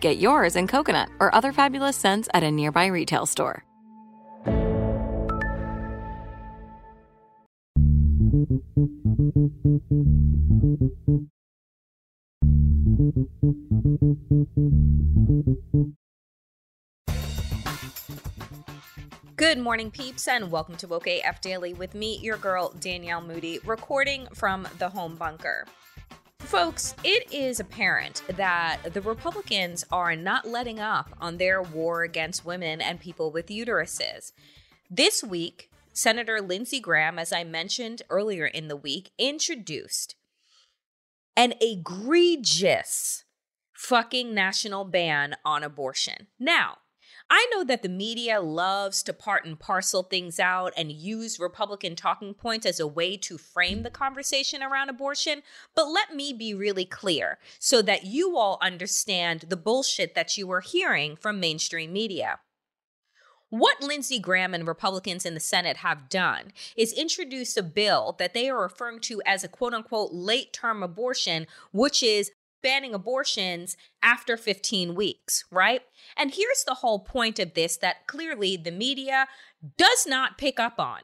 Get yours in coconut or other fabulous scents at a nearby retail store. Good morning, peeps, and welcome to Woke AF Daily with me, your girl, Danielle Moody, recording from the home bunker. Folks, it is apparent that the Republicans are not letting up on their war against women and people with uteruses. This week, Senator Lindsey Graham, as I mentioned earlier in the week, introduced an egregious fucking national ban on abortion. Now, I know that the media loves to part and parcel things out and use Republican talking points as a way to frame the conversation around abortion, but let me be really clear so that you all understand the bullshit that you are hearing from mainstream media. What Lindsey Graham and Republicans in the Senate have done is introduce a bill that they are referring to as a quote-unquote late-term abortion, which is banning abortions after 15 weeks, right? And here's the whole point of this that clearly the media does not pick up on.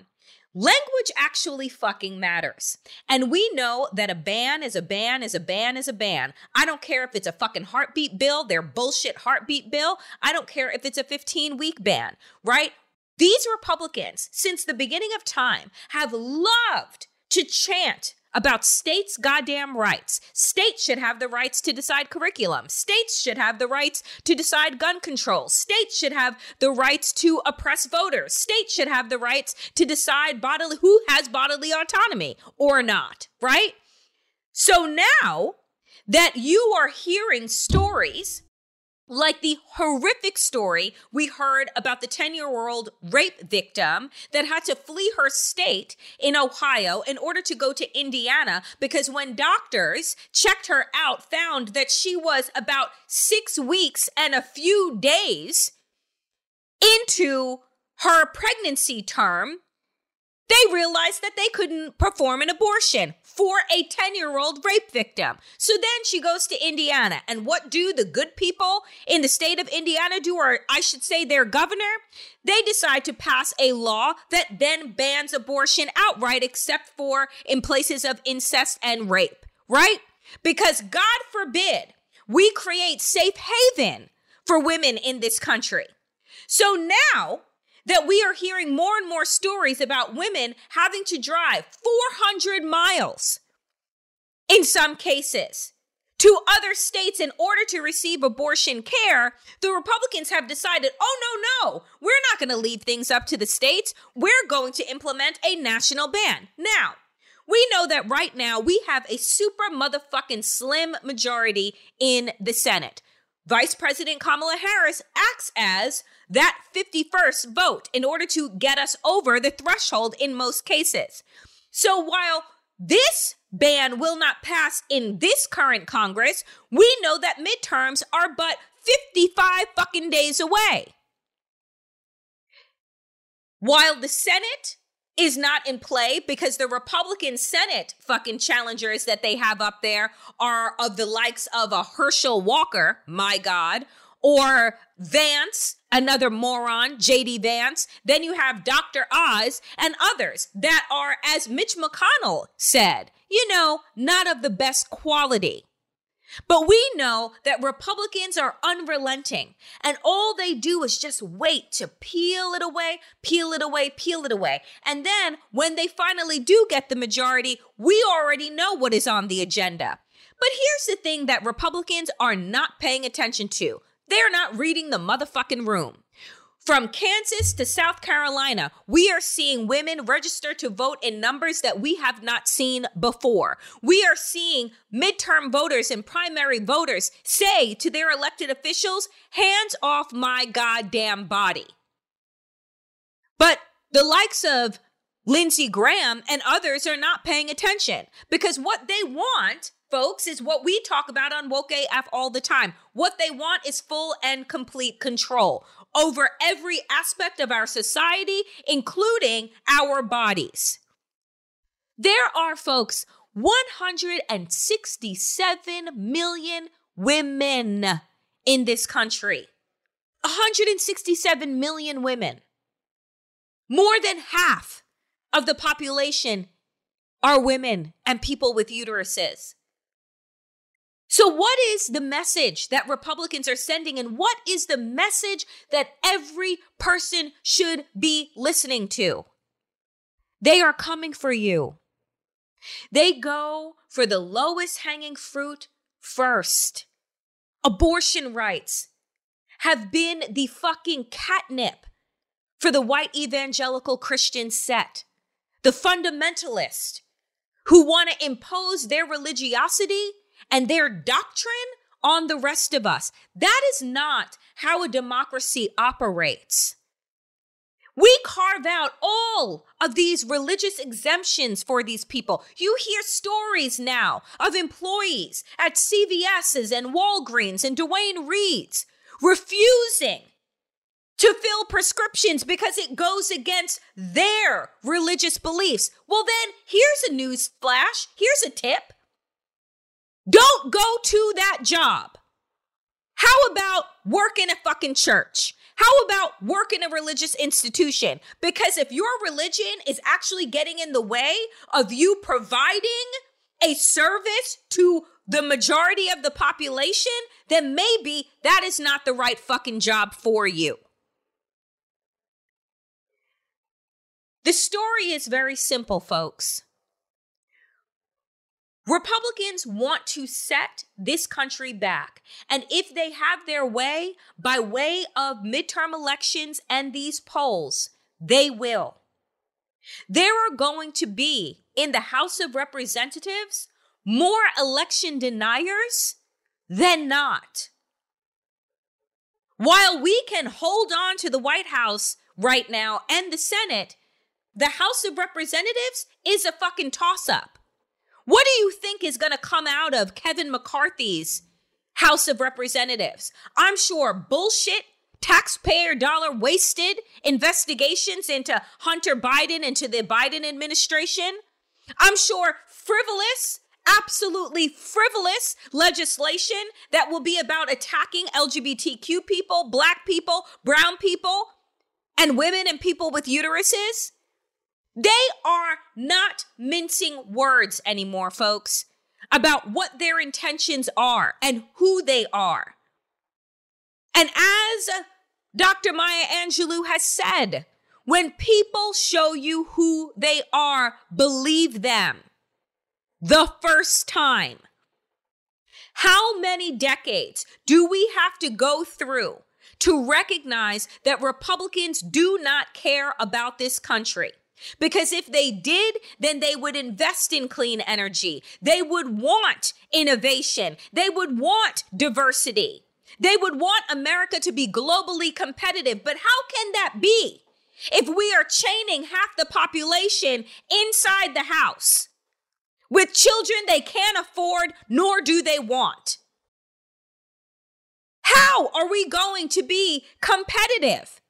Language actually fucking matters. And we know that a ban is a ban is a ban is a ban. I don't care if it's a fucking heartbeat bill, their bullshit heartbeat bill. I don't care if it's a 15-week ban, right? These Republicans, since the beginning of time, have loved to chant about states' goddamn rights. States should have the rights to decide curriculum. States should have the rights to decide gun control. States should have the rights to oppress voters. States should have the rights to decide who has bodily autonomy or not, right? So now that you are hearing stories like the horrific story we heard about the 10-year-old rape victim that had to flee her state in Ohio in order to go to Indiana because when doctors checked her out, found that she was about 6 weeks and a few days into her pregnancy term, they realized that they couldn't perform an abortion for a 10-year-old rape victim. So then she goes to Indiana. And what do the good people in the state of Indiana do, or I should say their governor? They decide to pass a law that then bans abortion outright, except for in places of incest and rape, right? Because God forbid we create safe haven for women in this country. So now that we are hearing more and more stories about women having to drive 400 miles, in some cases, to other states in order to receive abortion care, the Republicans have decided, oh, no, we're not going to leave things up to the states. We're going to implement a national ban. Now, we know that right now we have a super motherfucking slim majority in the Senate. Vice President Kamala Harris acts as that 51st vote in order to get us over the threshold in most cases. So while this ban will not pass in this current Congress, we know that midterms are but 55 5 fucking days away. While the Senate is not in play because the Republican Senate fucking challengers that they have up there are of the likes of a Herschel Walker, my God, or Vance, another moron, JD Vance. Then you have Dr. Oz and others that are, as Mitch McConnell said, you know, not of the best quality. But we know that Republicans are unrelenting, and all they do is just wait to peel it away. And then when they finally do get the majority, we already know what is on the agenda. But here's the thing that Republicans are not paying attention to. They're not reading the motherfucking room. From Kansas to South Carolina, we are seeing women register to vote in numbers that we have not seen before. We are seeing midterm voters and primary voters say to their elected officials, hands off my goddamn body. But the likes of Lindsey Graham and others are not paying attention, because what they want, folks, is what we talk about on Woke AF all the time. What they want is full and complete control over every aspect of our society, including our bodies. There are, folks, 167 million women in this country. 167 million women. More than half of the population are women and people with uteruses. So what is the message that Republicans are sending, and what is the message that every person should be listening to? They are coming for you. They go for the lowest hanging fruit first. Abortion rights have been the fucking catnip for the white evangelical Christian set, the fundamentalist who want to impose their religiosity and their doctrine on the rest of us. That is not how a democracy operates. We carve out all of these religious exemptions for these people. You hear stories now of employees at CVS's and Walgreens and Duane Reade's refusing to fill prescriptions because it goes against their religious beliefs. Well, then here's a news flash. Here's a tip. Don't go to that job. How about work in a fucking church? How about work in a religious institution? Because if your religion is actually getting in the way of you providing a service to the majority of the population, then maybe that is not the right fucking job for you. The story is very simple, folks. Republicans want to set this country back. And if they have their way, by way of midterm elections and these polls, they will. There are going to be in the House of Representatives more election deniers than not. While we can hold on to the White House right now and the Senate, the House of Representatives is a fucking toss-up. What do you think is going to come out of Kevin McCarthy's House of Representatives? I'm sure bullshit, taxpayer dollar wasted investigations into Hunter Biden and to the Biden administration. I'm sure frivolous, absolutely frivolous legislation that will be about attacking LGBTQ people, Black people, brown people, and women and people with uteruses. They are not mincing words anymore, folks, about what their intentions are and who they are. And as Dr. Maya Angelou has said, when people show you who they are, believe them the first time. How many decades do we have to go through to recognize that Republicans do not care about this country? Because if they did, then they would invest in clean energy. They would want innovation. They would want diversity. They would want America to be globally competitive. But how can that be if we are chaining half the population inside the house with children they can't afford nor do they want? How are we going to be competitive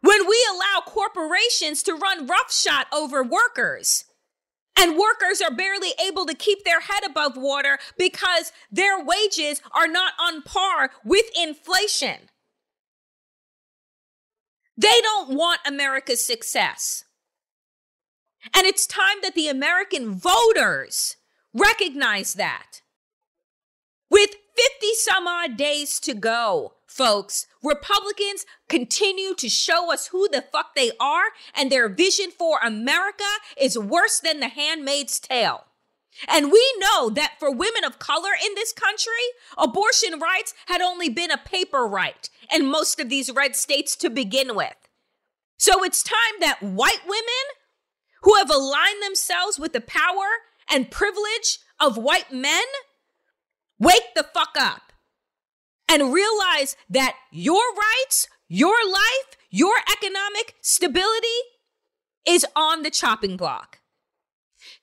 when we allow corporations to run roughshod over workers? And workers are barely able to keep their head above water because their wages are not on par with inflation. They don't want America's success. And it's time that the American voters recognize that. With 50 some odd days to go, folks, Republicans continue to show us who the fuck they are, and their vision for America is worse than The Handmaid's Tale. And we know that for women of color in this country, abortion rights had only been a paper right in most of these red states to begin with. So it's time that white women who have aligned themselves with the power and privilege of white men wake the fuck up and realize that your rights, your life, your economic stability is on the chopping block.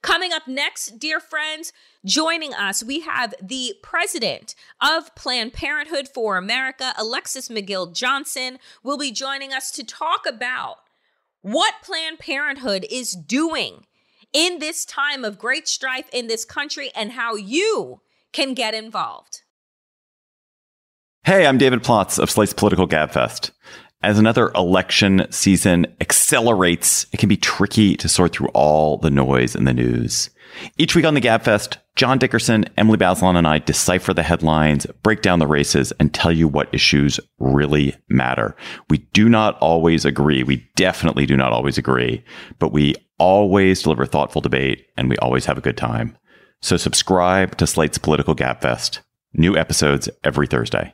Coming up next, dear friends, joining us, we have the president of Planned Parenthood for America, Alexis McGill Johnson, will be joining us to talk about what Planned Parenthood is doing in this time of great strife in this country and how you can get involved. Hey, I'm David Plotz of Slate's Political Gabfest. As another election season accelerates, it can be tricky to sort through all the noise in the news. Each week on the Gabfest, John Dickerson, Emily Bazelon, and I decipher the headlines, break down the races, and tell you what issues really matter. We do not always agree. We definitely do not always agree. But we always deliver thoughtful debate, and we always have a good time. So subscribe to Slate's Political Gabfest. New episodes every Thursday.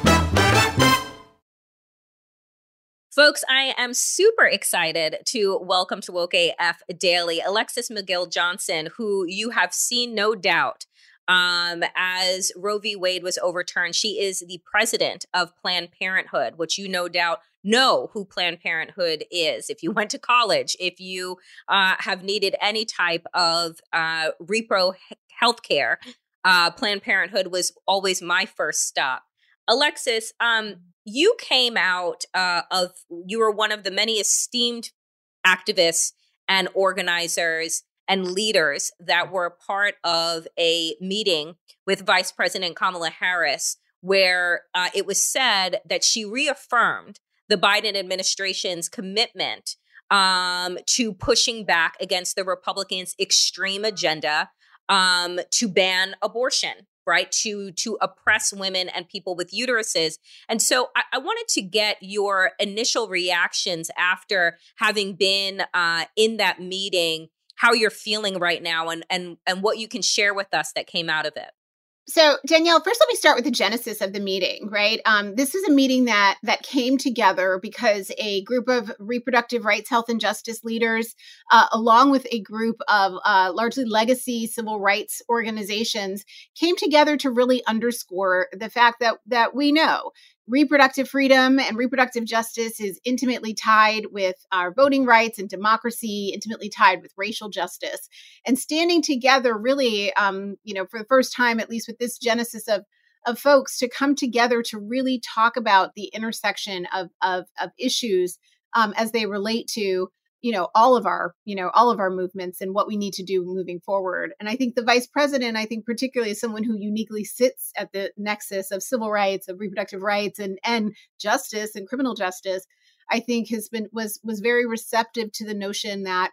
Folks, I am super excited to welcome to Woke AF Daily Alexis McGill Johnson, who you have seen, no doubt, as Roe v. Wade was overturned. She is the president of Planned Parenthood, which you no doubt know who Planned Parenthood is. If you went to college, if you have needed any type of repro healthcare, Planned Parenthood was always my first stop. Alexis, you came out you were one of the many esteemed activists and organizers and leaders that were part of a meeting with Vice President Kamala Harris, where it was said that she reaffirmed the Biden administration's commitment to pushing back against the Republicans' extreme agenda to ban abortion, right? To oppress women and people with uteruses. And so I wanted to get your initial reactions after having been in that meeting, how you're feeling right now and what you can share with us that came out of it. So Danielle, first let me start with the genesis of the meeting, right? This is a meeting that came together because a group of reproductive rights, health, and justice leaders, along with a group of largely legacy civil rights organizations, came together to really underscore the fact that we know reproductive freedom and reproductive justice is intimately tied with our voting rights and democracy, intimately tied with racial justice. And standing together really, for the first time, at least with this genesis of folks to come together to really talk about the intersection of issues as they relate to, all of our movements and what we need to do moving forward. And I think the vice president, particularly as someone who uniquely sits at the nexus of civil rights, of reproductive rights and justice and criminal justice, I think was very receptive to the notion that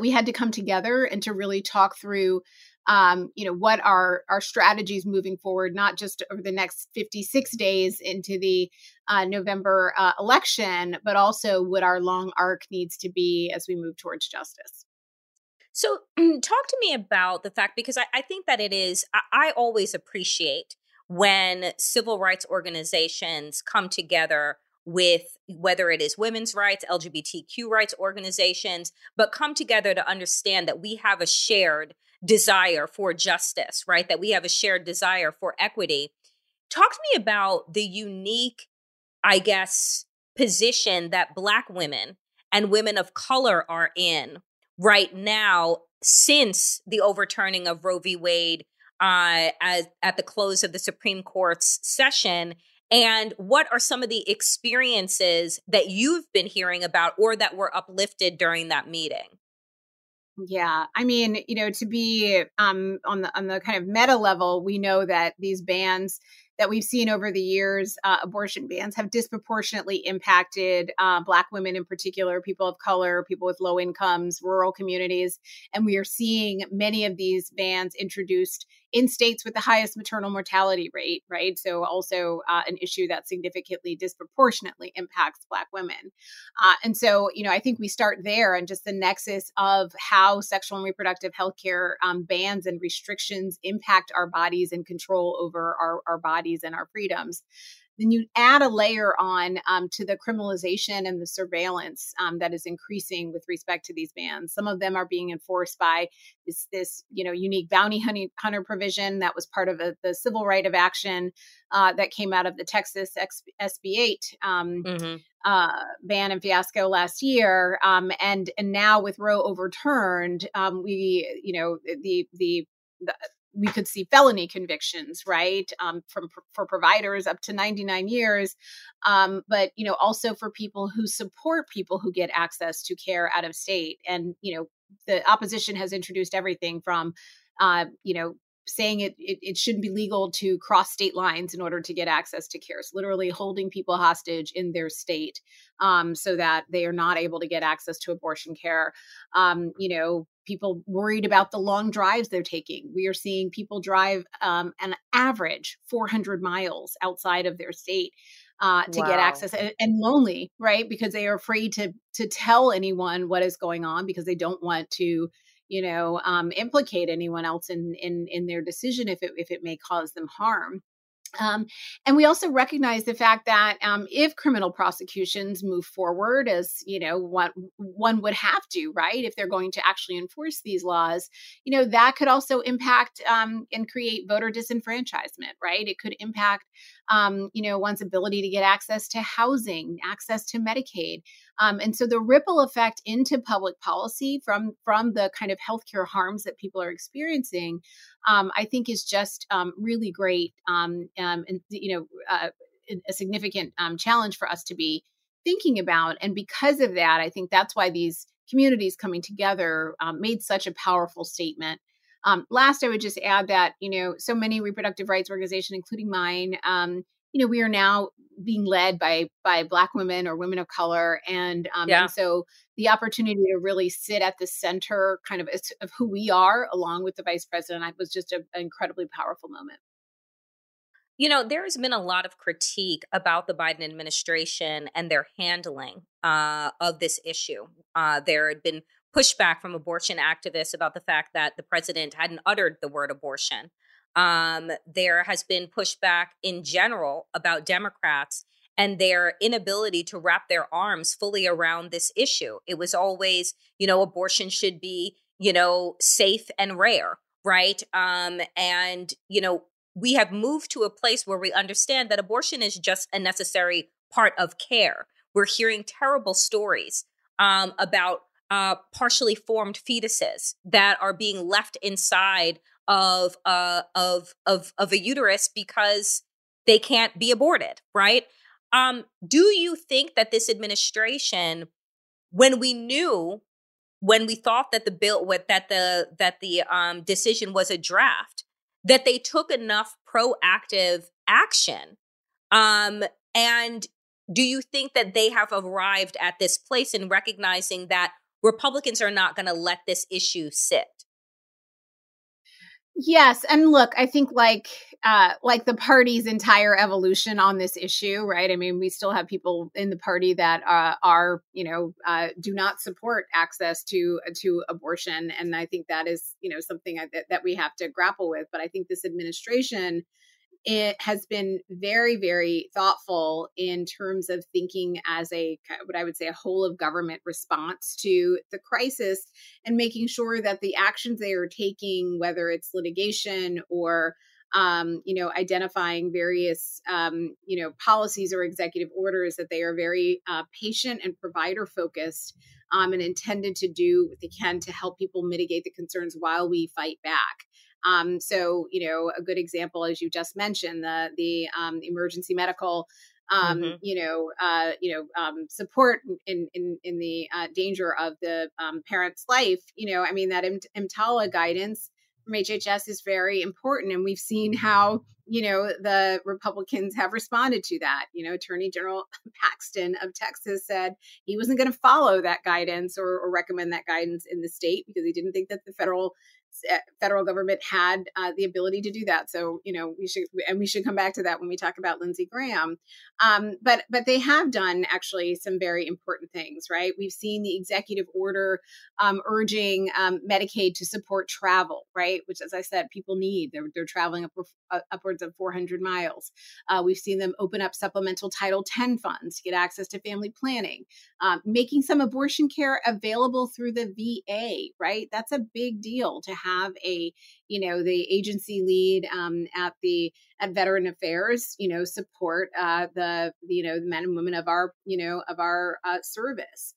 we had to come together and to really talk through what are our strategies moving forward, not just over the next 56 days into the November election, but also what our long arc needs to be as we move towards justice. So talk to me about the fact, because I think that it is, I always appreciate when civil rights organizations come together with, whether it is women's rights, LGBTQ rights organizations, but come together to understand that we have a shared desire for justice, right? That we have a shared desire for equity. Talk to me about the unique, I guess, position that Black women and women of color are in right now since the overturning of Roe v. Wade at the close of the Supreme Court's session. And what are some of the experiences that you've been hearing about or that were uplifted during that meeting? Yeah. I mean, you know, to be on the kind of meta level, we know that these bans that we've seen over the years, abortion bans, have disproportionately impacted Black women in particular, people of color, people with low incomes, rural communities. And we are seeing many of these bans introduced in states with the highest maternal mortality rate, right? So also an issue that significantly disproportionately impacts Black women. And so, you know, I think we start there and just the nexus of how sexual and reproductive health care bans and restrictions impact our bodies and control over our bodies and our freedoms. Then you add a layer on to the criminalization and the surveillance that is increasing with respect to these bans. Some of them are being enforced by this you know, unique bounty hunter provision that was part of the civil right of action that came out of the Texas SB8 ban and fiasco last year, and now with Roe overturned, we you know the we could see felony convictions, right, for providers up to 99 years, but you know also for people who support people who get access to care out of state. And you know the opposition has introduced everything from you know saying it shouldn't be legal to cross state lines in order to get access to care. It's literally holding people hostage in their state so that they are not able to get access to abortion care. You know, people worried about the long drives they're taking. We are seeing people drive an average 400 miles outside of their state to get access, and lonely, right? Because they are afraid to tell anyone what is going on because they don't want to, you know, implicate anyone else in their decision if it may cause them harm. And we also recognize the fact that if criminal prosecutions move forward, as you know, what one would have to, right, if they're going to actually enforce these laws, you know, that could also impact and create voter disenfranchisement, right? It could impact, you know, one's ability to get access to housing, access to Medicaid. And so the ripple effect into public policy from the kind of healthcare harms that people are experiencing, I think is just really great and, you know, a significant challenge for us to be thinking about. And because of that, I think that's why these communities coming together made such a powerful statement. Last, I would just add that, you know, so many reproductive rights organizations, including mine, you know, we are now being led by Black women or women of color. And so the opportunity to really sit at the center kind of who we are, along with the vice president, was just an incredibly powerful moment. You know, there has been a lot of critique about the Biden administration and their handling of this issue. There had been pushback from abortion activists about the fact that the president hadn't uttered the word abortion. There has been pushback in general about Democrats and their inability to wrap their arms fully around this issue. It was always, you know, abortion should be, you know, safe and rare, right? And, you know, we have moved to a place where we understand that abortion is just a necessary part of care. We're hearing terrible stories about partially formed fetuses that are being left inside of a uterus because they can't be aborted, right? Do you think that this administration, when we thought that the bill, that the decision was a draft, that they took enough proactive action? And do you think that they have arrived at this place in recognizing that Republicans are not going to let this issue sit? Yes. And look, I think like the party's entire evolution on this issue, right? I mean, we still have people in the party that are, you know, do not support access to abortion. And I think that is, you know, something that we have to grapple with. But I think this administration it has been very, very thoughtful in terms of thinking as a, what I would say, a whole of government response to the crisis and making sure that the actions they are taking, whether it's litigation or identifying various, policies or executive orders, that they are very patient and provider focused and intended to do what they can to help people mitigate the concerns while we fight back. A good example, as you just mentioned, the emergency medical support in the danger of the parent's life. That EMTALA guidance from HHS is very important. And we've seen how, the Republicans have responded to that. Attorney General Paxton of Texas said he wasn't going to follow that guidance or recommend that guidance in the state because he didn't think that the federal government had the ability to do that. So, we should come back to that when we talk about Lindsey Graham. But they have done actually some very important things, right? We've seen the executive order urging Medicaid to support travel, right? Which, as I said, people need. They're traveling upwards of 400 miles. We've seen them open up supplemental Title X funds to get access to family planning, making some abortion care available through the VA, right? That's a big deal to have the agency lead at Veteran Affairs, support the men and women of our service.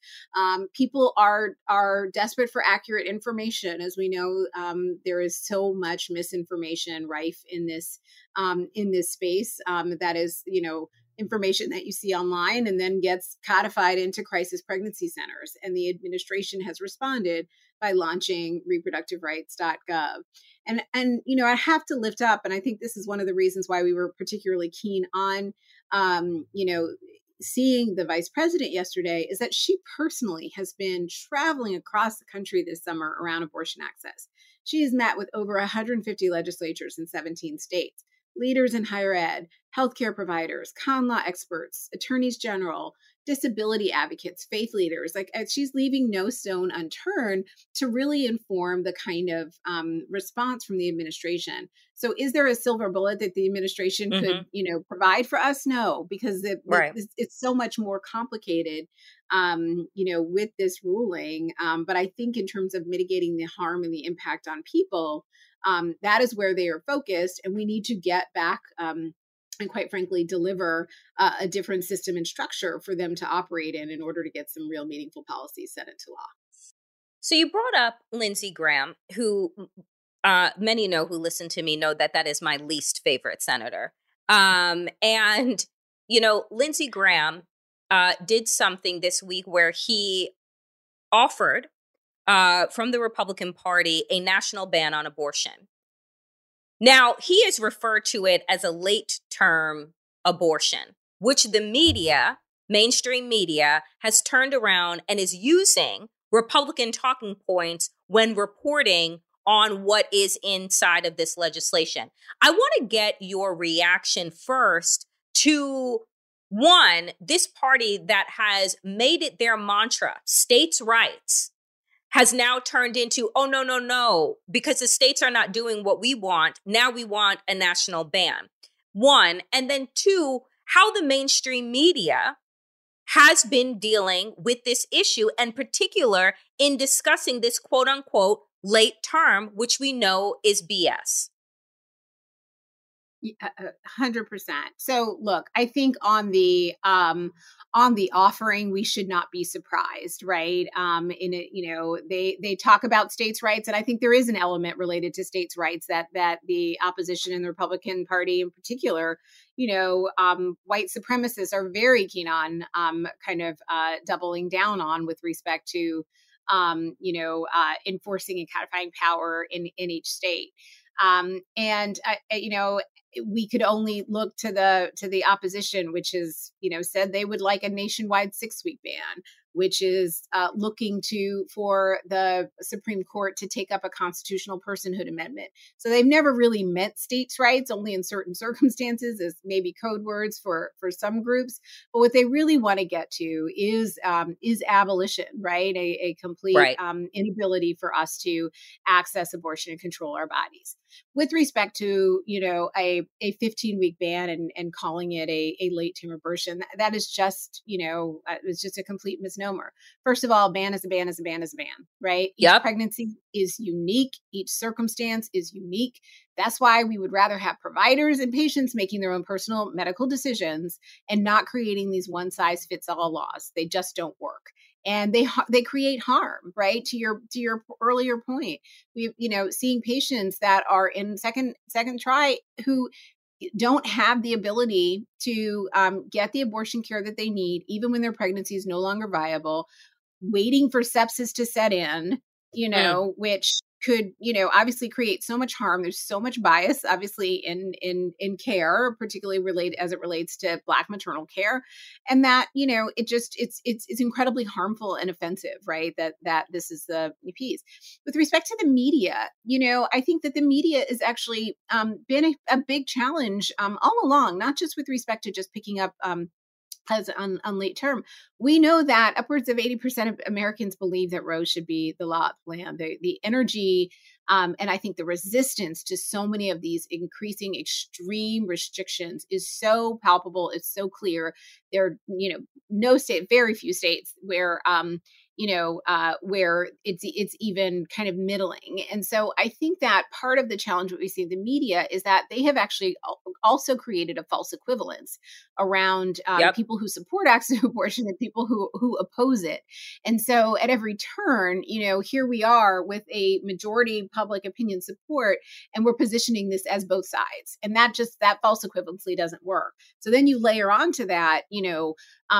People are desperate for accurate information. As we know, there is so much misinformation rife in this space that is, information that you see online and then gets codified into crisis pregnancy centers. And the administration has responded by launching reproductiverights.gov. And I have to lift up, and I think this is one of the reasons why we were particularly keen on, seeing the vice president yesterday, is that she personally has been traveling across the country this summer around abortion access. She has met with over 150 legislatures in 17 states, leaders in higher ed, healthcare providers, con law experts, attorneys general, disability advocates, faith leaders. Like, she's leaving no stone unturned to really inform the kind of response from the administration. So is there a silver bullet that the administration could, provide for us? No, because it's so much more complicated, with this ruling. But I think in terms of mitigating the harm and the impact on people, that is where they are focused. And we need to get back and quite frankly, deliver a different system and structure for them to operate in order to get some real meaningful policies set into law. So you brought up Lindsey Graham, who many know who listen to me know that is my least favorite senator. Lindsey Graham did something this week where he offered from the Republican Party a national ban on abortion. Now, he has referred to it as a late-term abortion, which the media, mainstream media, has turned around and is using Republican talking points when reporting on what is inside of this legislation. I want to get your reaction first to, one, this party that has made it their mantra, states' rights, has now turned into, oh, no, because the states are not doing what we want. Now we want a national ban, one. And then two, how the mainstream media has been dealing with this issue, and particular in discussing this quote unquote late term, which we know is BS. 100%. So look, I think on the offering, we should not be surprised, right? They talk about states' rights, and I think there is an element related to states' rights that the opposition and the Republican Party in particular, white supremacists are very keen on, doubling down on with respect to, enforcing and codifying power in each state. We could only look to the opposition, which is, said they would like a nationwide 6-week ban, which is looking for the Supreme Court to take up a constitutional personhood amendment. So they've never really meant states' rights, only in certain circumstances, as maybe code words for some groups. But what they really want to get to is abolition, right? A complete inability for us to access abortion and control our bodies. With respect to, a 15-week ban and calling it a late term abortion. That is just, it's just a complete misnomer. First of all, ban is a ban is a ban is a ban, right? Yep. Each pregnancy is unique. Each circumstance is unique. That's why we would rather have providers and patients making their own personal medical decisions and not creating these one-size-fits-all laws. They just don't work. And they create harm, right? To your earlier point, we seeing patients that are in second try who don't have the ability to get the abortion care that they need, even when their pregnancy is no longer viable, waiting for sepsis to set in, which could obviously create so much harm. There's so much bias, obviously, in care, particularly as it relates to Black maternal care, and that it's incredibly harmful and offensive, right? That this is the piece. With respect to the media, I think that the media has actually been a big challenge all along, not just with respect to just picking up. On late term, we know that upwards of 80% of Americans believe that Roe should be the law of the land. The energy and I think the resistance to so many of these increasing extreme restrictions is so palpable. It's so clear. There are, very few states where where it's even kind of middling. And so I think that part of the challenge that we see in the media is that they have actually also created a false equivalence around people who support access to abortion and people who oppose it. And so at every turn, here we are with a majority public opinion support, and we're positioning this as both sides. And that false equivalency doesn't work. So then you layer onto that,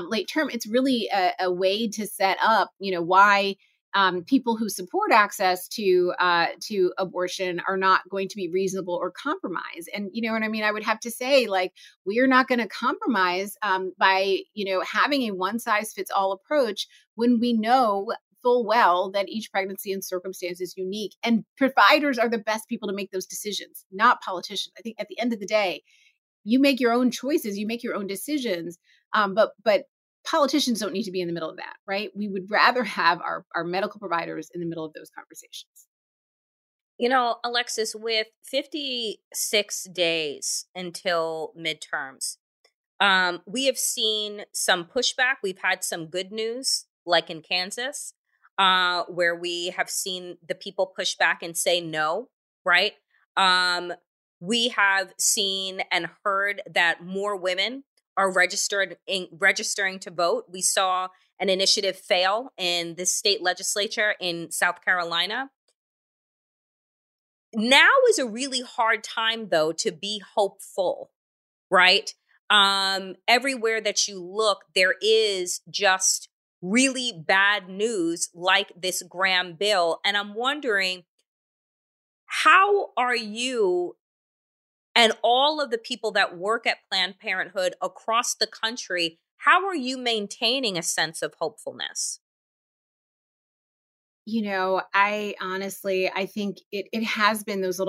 late term, it's really a way to set up, why people who support access to abortion are not going to be reasonable or compromise. And you know what I mean? I would have to say, we are not going to compromise by, having a one size fits all approach when we know full well that each pregnancy and circumstance is unique. And providers are the best people to make those decisions, not politicians. I think at the end of the day, you make your own choices, you make your own decisions, but politicians don't need to be in the middle of that, right? We would rather have our medical providers in the middle of those conversations. Alexis, with 56 days until midterms, we have seen some pushback. We've had some good news, like in Kansas, where we have seen the people push back and say no, right? We have seen and heard that more women are registering to vote. We saw an initiative fail in the state legislature in South Carolina. Now is a really hard time, though, to be hopeful, right? Everywhere that you look, there is just really bad news like this Graham bill. And I'm wondering, how are you and all of the people that work at Planned Parenthood across the country, how are you maintaining a sense of hopefulness? I honestly, I think it has been those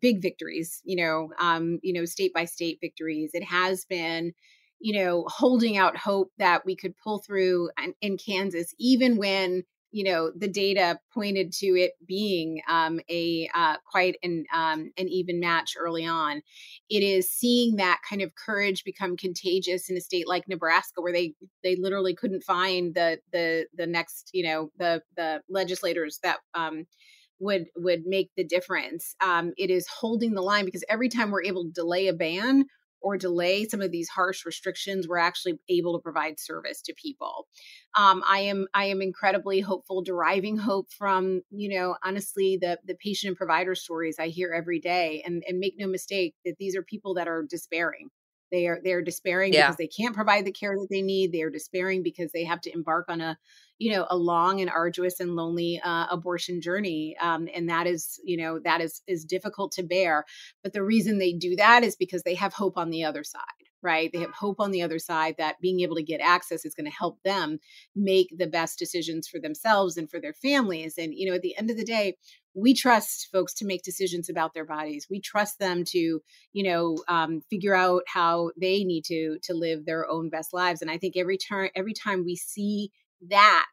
big victories, state by state victories. It has been, holding out hope that we could pull through in Kansas, even when the data pointed to it being quite an even match early on. It is seeing that kind of courage become contagious in a state like Nebraska, where they literally couldn't find the next, the legislators that would make the difference. It is holding the line, because every time we're able to delay a ban or delay some of these harsh restrictions, we're actually able to provide service to people. I am incredibly hopeful, deriving hope from, honestly, the patient and provider stories I hear every day. And make no mistake that these are people that are despairing. They're despairing because they can't provide the care that they need. They are despairing because they have to embark on a long and arduous and lonely abortion journey. And that is difficult to bear. But the reason they do that is because they have hope on the other side, right? They have hope on the other side that being able to get access is going to help them make the best decisions for themselves and for their families. And, at the end of the day, we trust folks to make decisions about their bodies. We trust them to, figure out how they need to live their own best lives. And I think every time we see that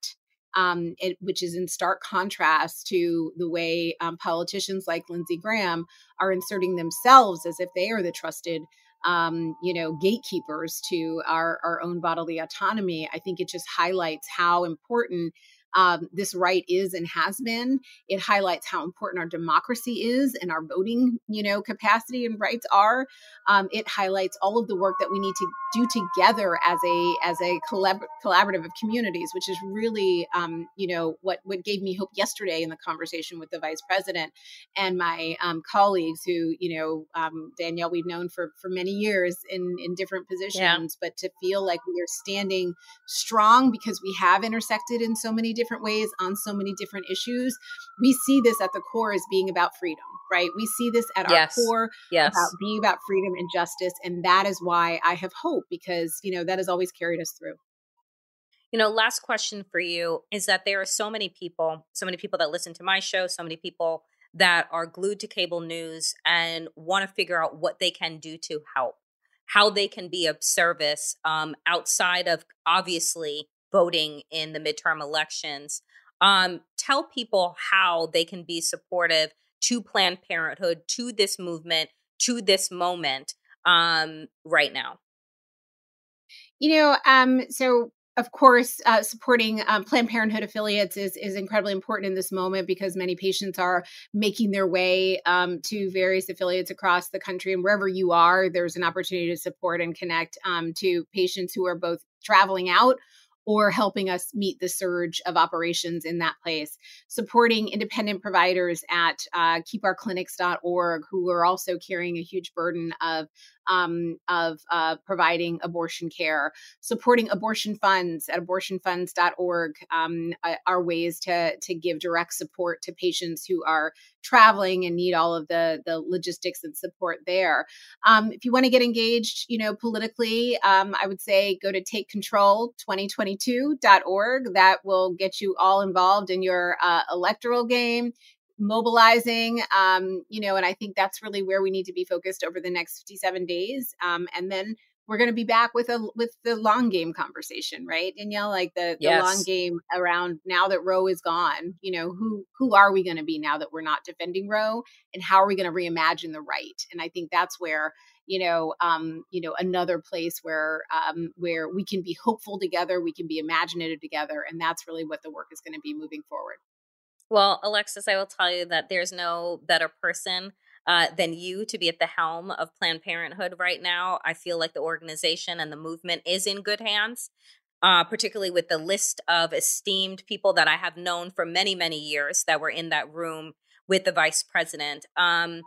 which is in stark contrast to the way politicians like Lindsey Graham are inserting themselves as if they are the trusted gatekeepers to our own bodily autonomy. I think it just highlights how important this right is and has been. It highlights how important our democracy is and our voting, capacity and rights are. It highlights all of the work that we need to do together as a collaborative of communities, which is really, what gave me hope yesterday in the conversation with the vice president and my colleagues who, Danielle, we've known for many years in different positions, but to feel like we are standing strong because we have intersected in so many different ways on so many different issues. We see this at the core as being about freedom, right? We see this at our core about being about freedom and justice. And that is why I have hope, because, that has always carried us through. Last question for you is that there are so many people that listen to my show, so many people that are glued to cable news and want to figure out what they can do to help, how they can be of service outside of obviously voting in the midterm elections. Tell people how they can be supportive to Planned Parenthood, to this movement, to this moment right now. Of course, supporting Planned Parenthood affiliates is incredibly important in this moment because many patients are making their way to various affiliates across the country. And wherever you are, there's an opportunity to support and connect to patients who are both traveling out or helping us meet the surge of operations in that place. Supporting independent providers at keepourclinics.org, who are also carrying a huge burden of providing abortion care. Supporting abortion funds at abortionfunds.org are ways to give direct support to patients who are traveling and need all of the logistics and support there. If you want to get engaged, politically, I would say go to takecontrol2022.org. That will get you all involved in your electoral game, mobilizing, and I think that's really where we need to be focused over the next 57 days. And then we're going to be back with the long game conversation, right, Danielle? Like the long game around now that Roe is gone, who are we going to be now that we're not defending Roe, and how are we going to reimagine the right? And I think that's where, another place where we can be hopeful together, we can be imaginative together. And that's really what the work is going to be moving forward. Well, Alexis, I will tell you that there's no better person than you to be at the helm of Planned Parenthood right now. I feel like the organization and the movement is in good hands, particularly with the list of esteemed people that I have known for many, many years that were in that room with the vice president. I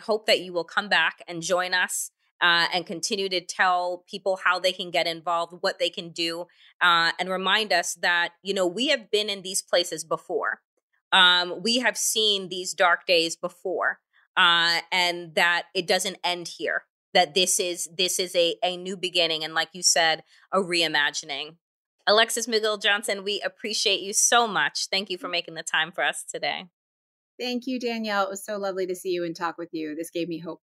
hope that you will come back and join us and continue to tell people how they can get involved, what they can do, and remind us that, we have been in these places before. We have seen these dark days before, and that it doesn't end here, that this is a new beginning. And like you said, a reimagining. Alexis McGill Johnson, we appreciate you so much. Thank you for making the time for us today. Thank you, Danielle. It was so lovely to see you and talk with you. This gave me hope.